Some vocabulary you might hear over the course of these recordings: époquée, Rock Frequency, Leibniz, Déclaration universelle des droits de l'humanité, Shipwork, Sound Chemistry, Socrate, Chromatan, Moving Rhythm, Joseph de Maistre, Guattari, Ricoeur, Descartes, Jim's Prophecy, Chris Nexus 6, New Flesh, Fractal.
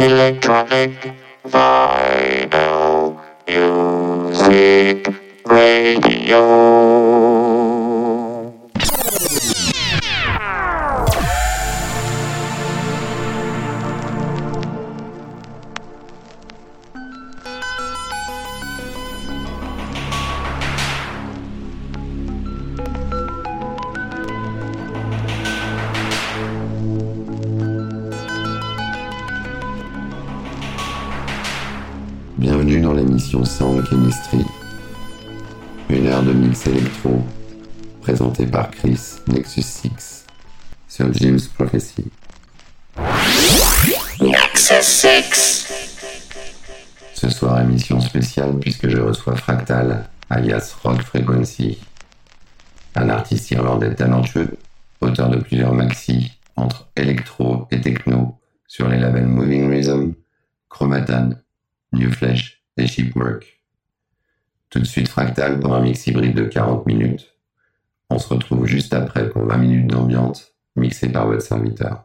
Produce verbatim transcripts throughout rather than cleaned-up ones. Electronic Vinyl Music Radio. Bienvenue dans l'émission Sound Chemistry, une heure de mix électro, présentée par Chris Nexus six sur Jim's Prophecy. Nexus six. Ce soir, émission spéciale puisque je reçois Fractal, alias Rock Frequency, un artiste irlandais talentueux, auteur de plusieurs maxis entre électro et techno sur les labels Moving Rhythm, Chromatan, New Flesh et Shipwork. Tout de suite Fractal pour un mix hybride de quarante minutes. On se retrouve juste après pour vingt minutes d'ambiance mixée par votre serviteur.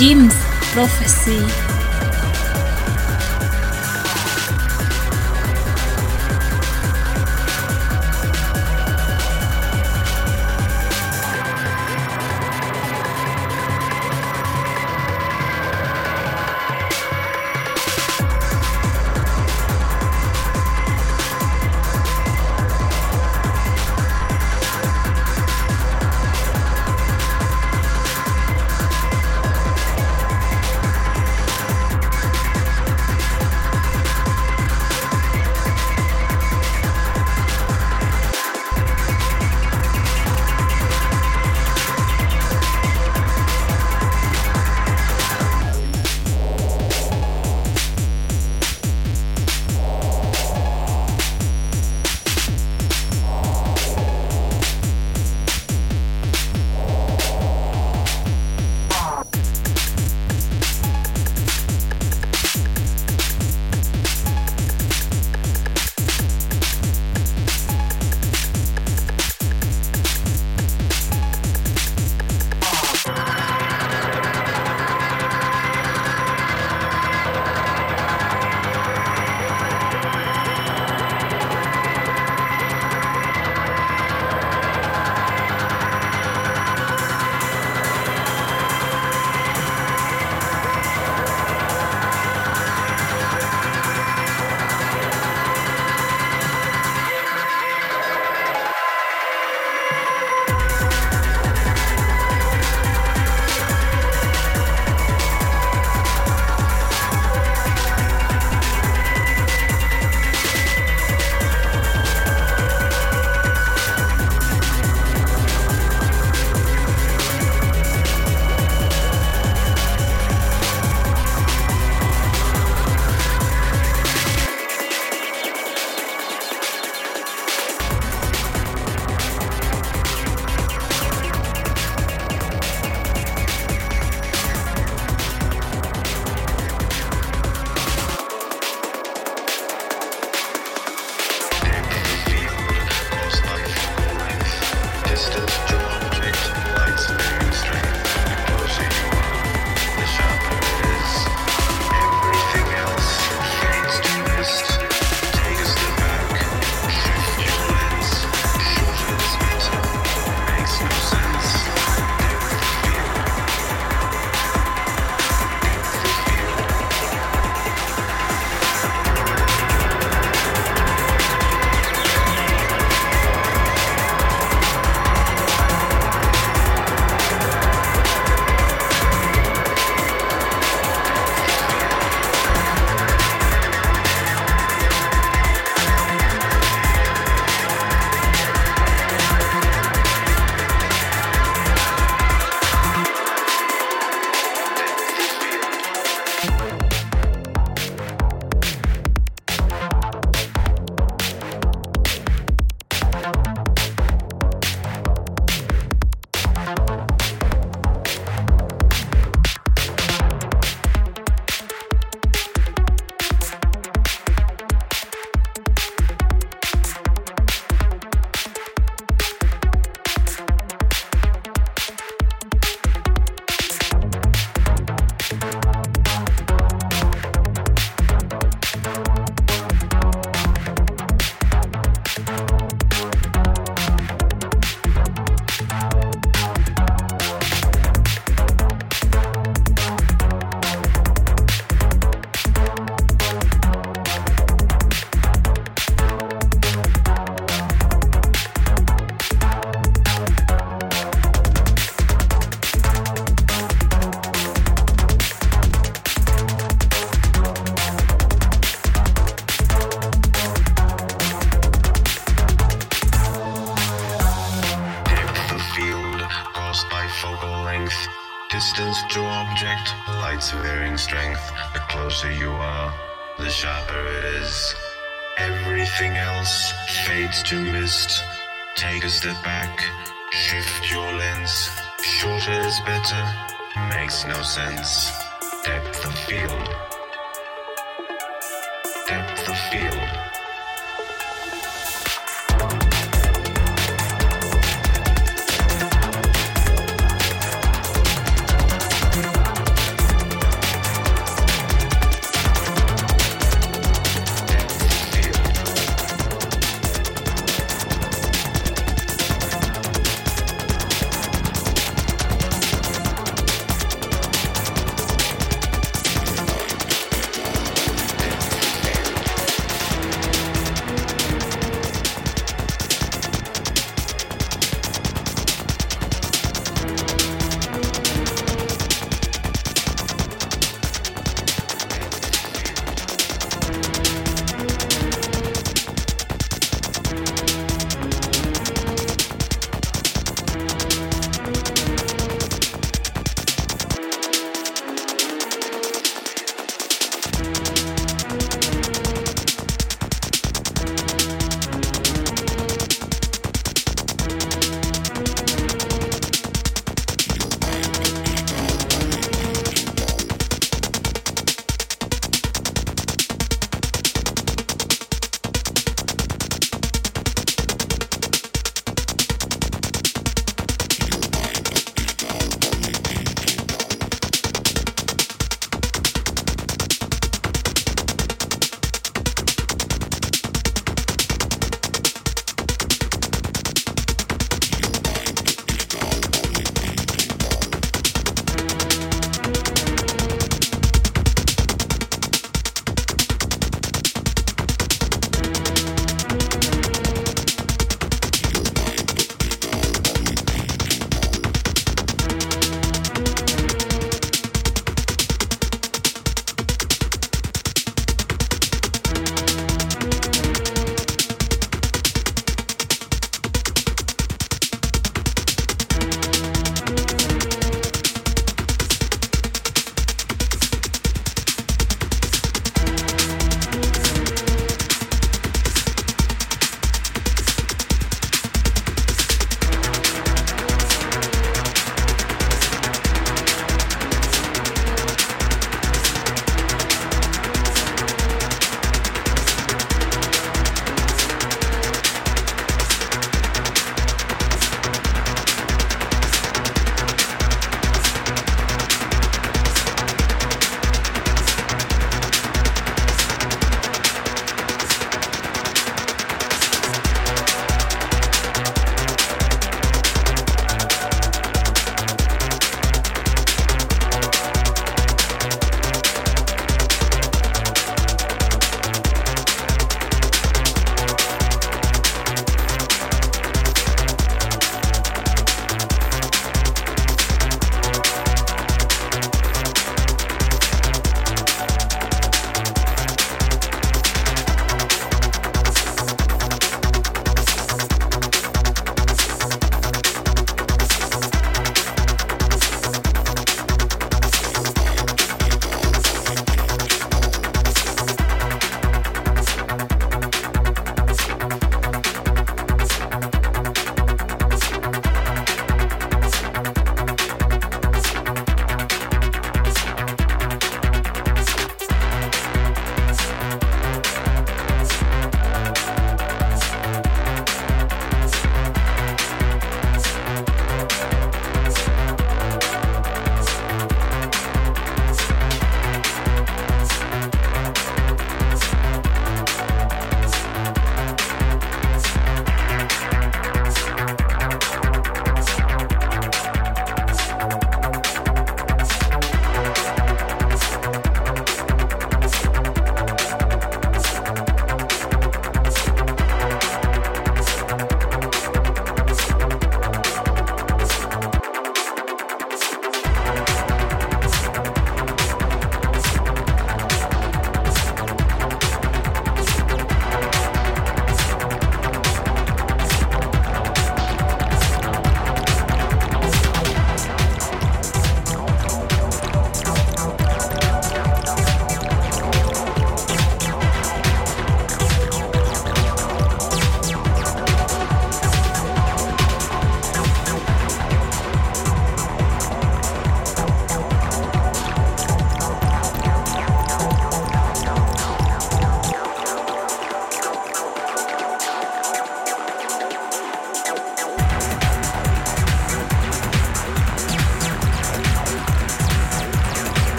Jim's Prophecy.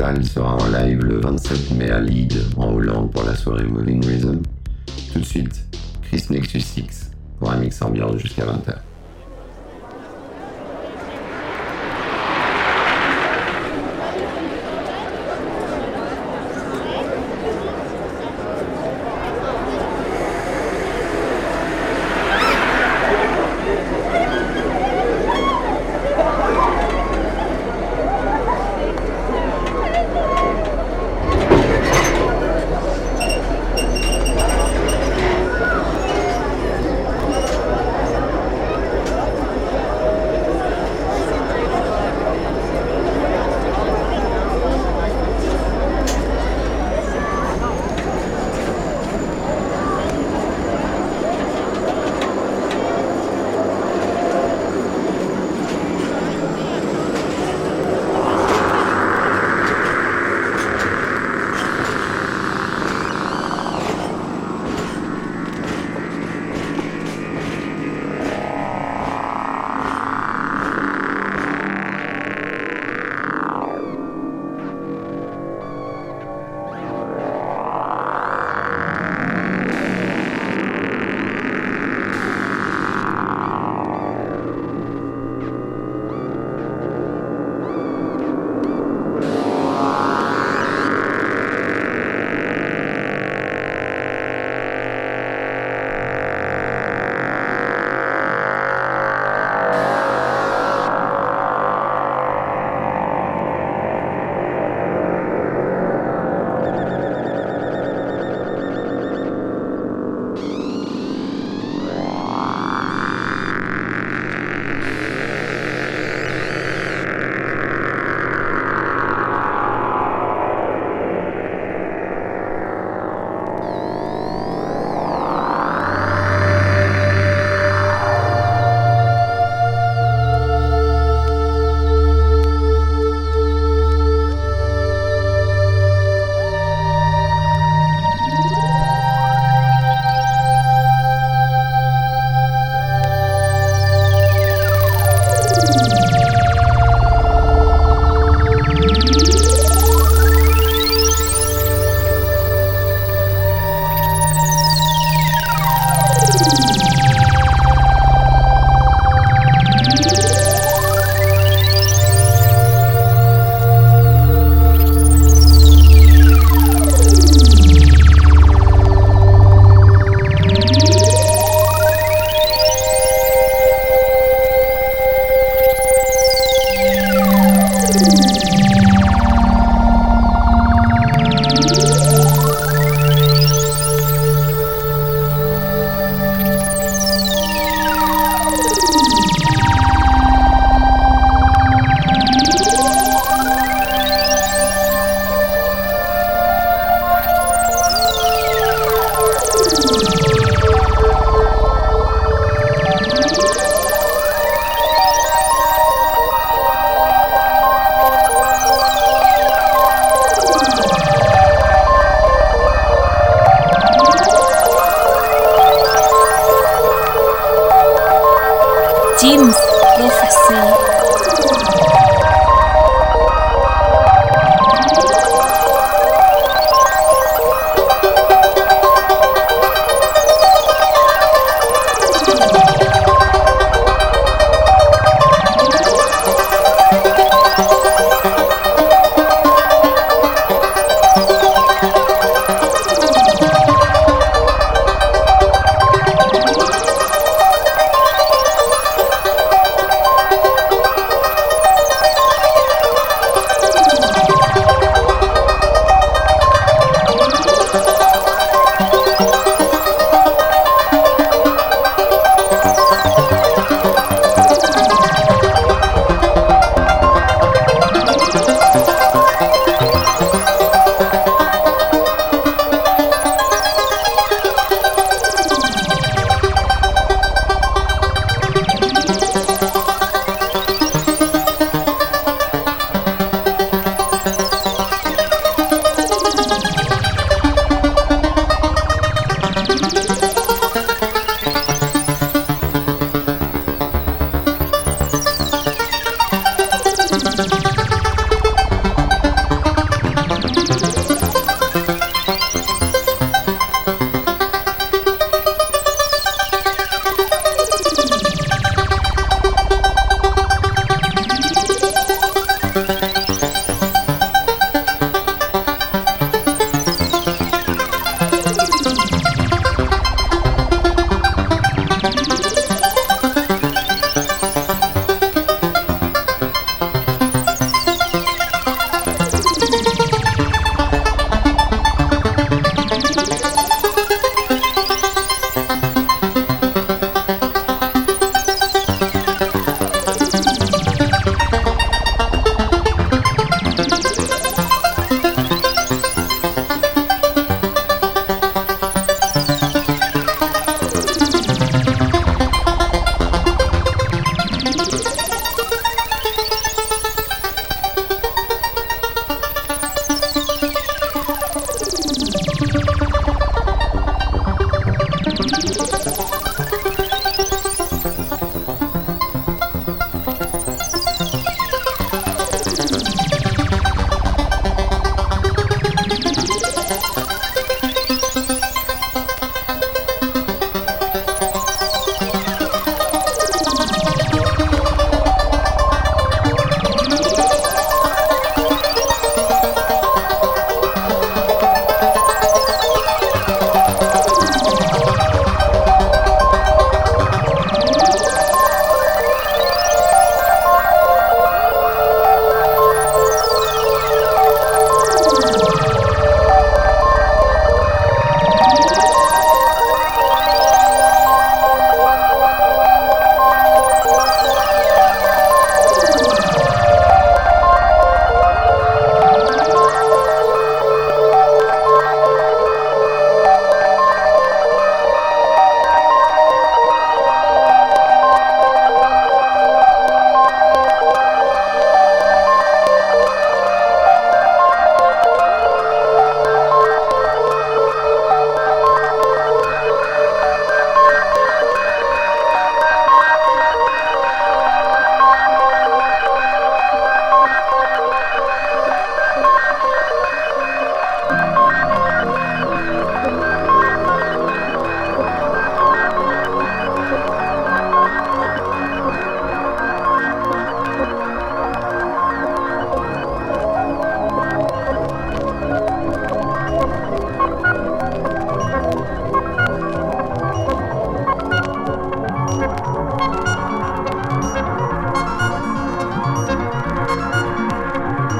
Fractal sera en live le vingt-sept mai à Leeds, en Hollande, pour la soirée Moving Rhythm. Tout de suite, Chris Nexus six pour un mix ambiant jusqu'à vingt heures.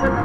Thank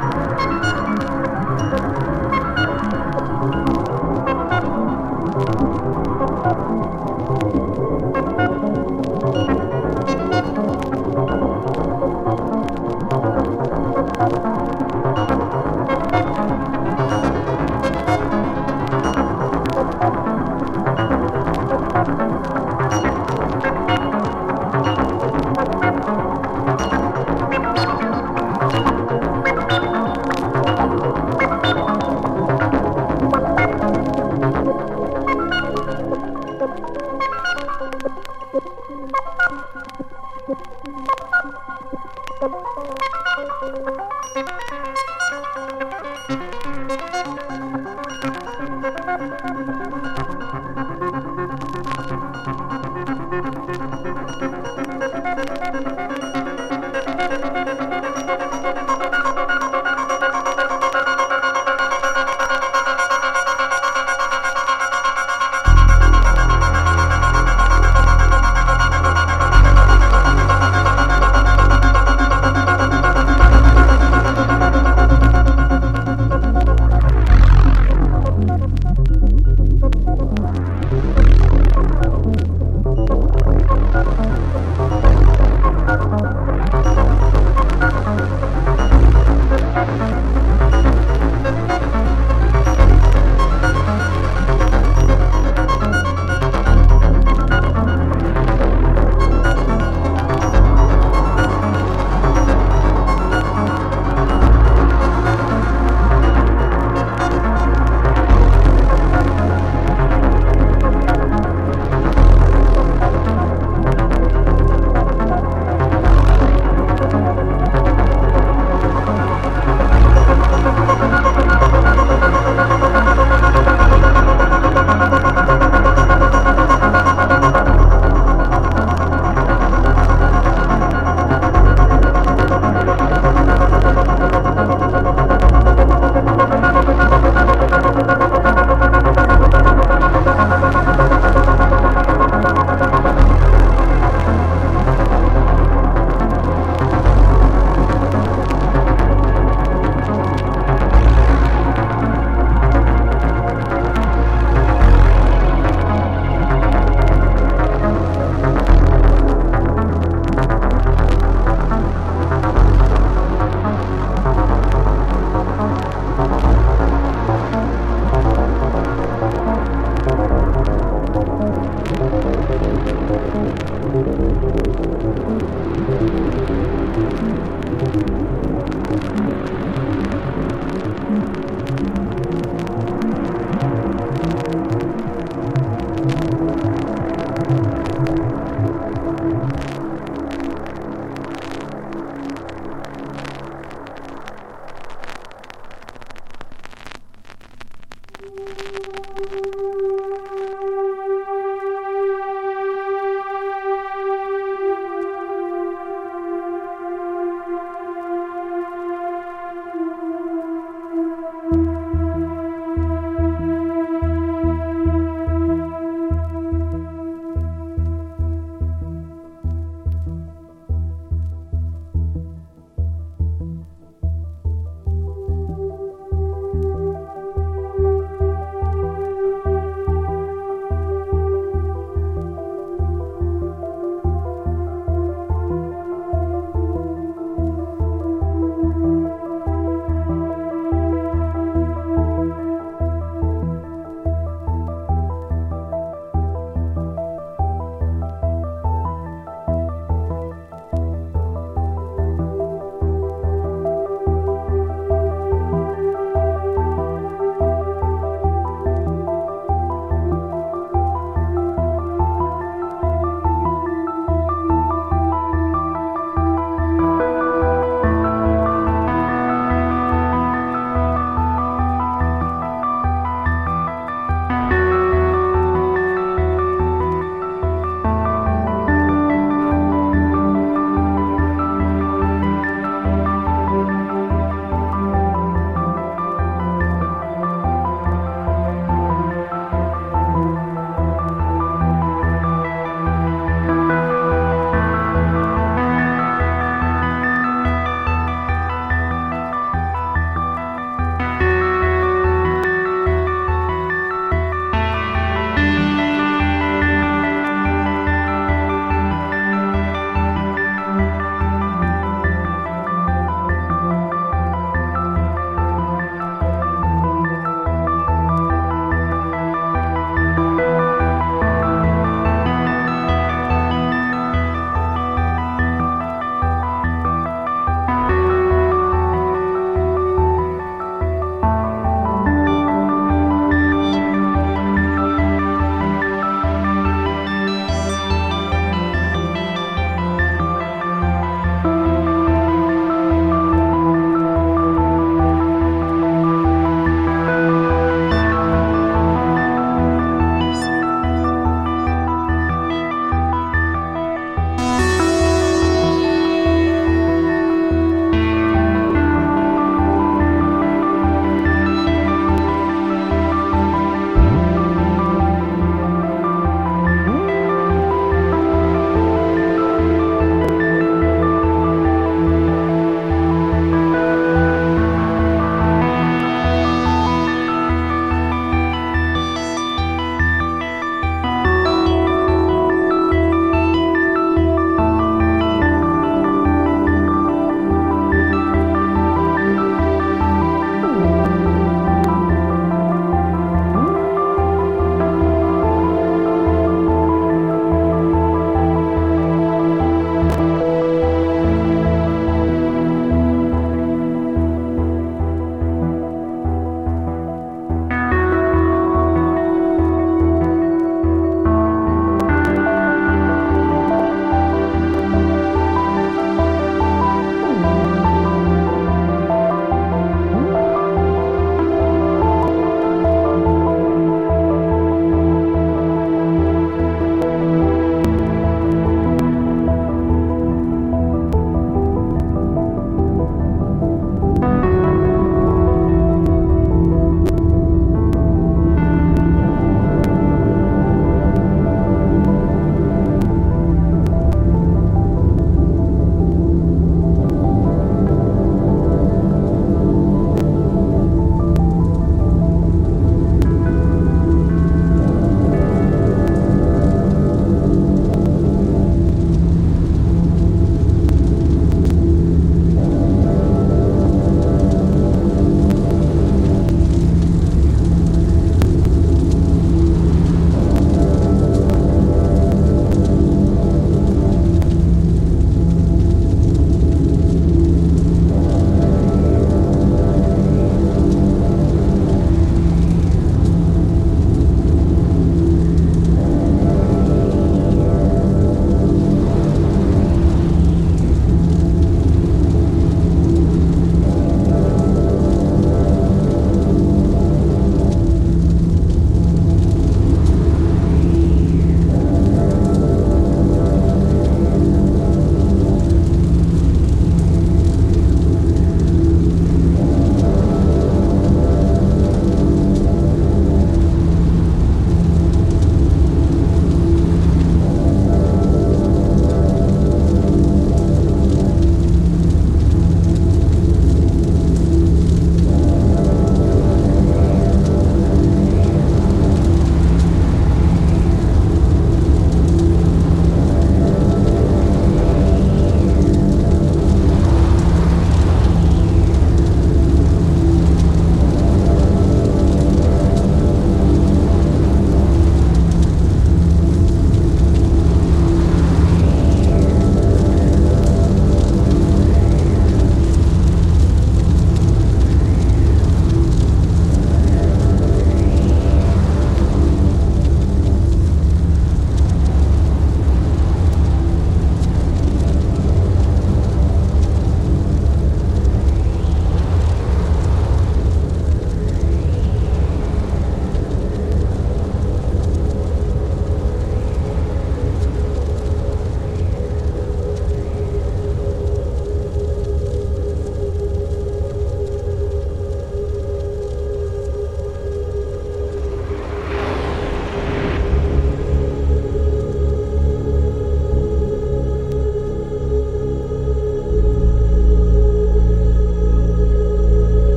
you.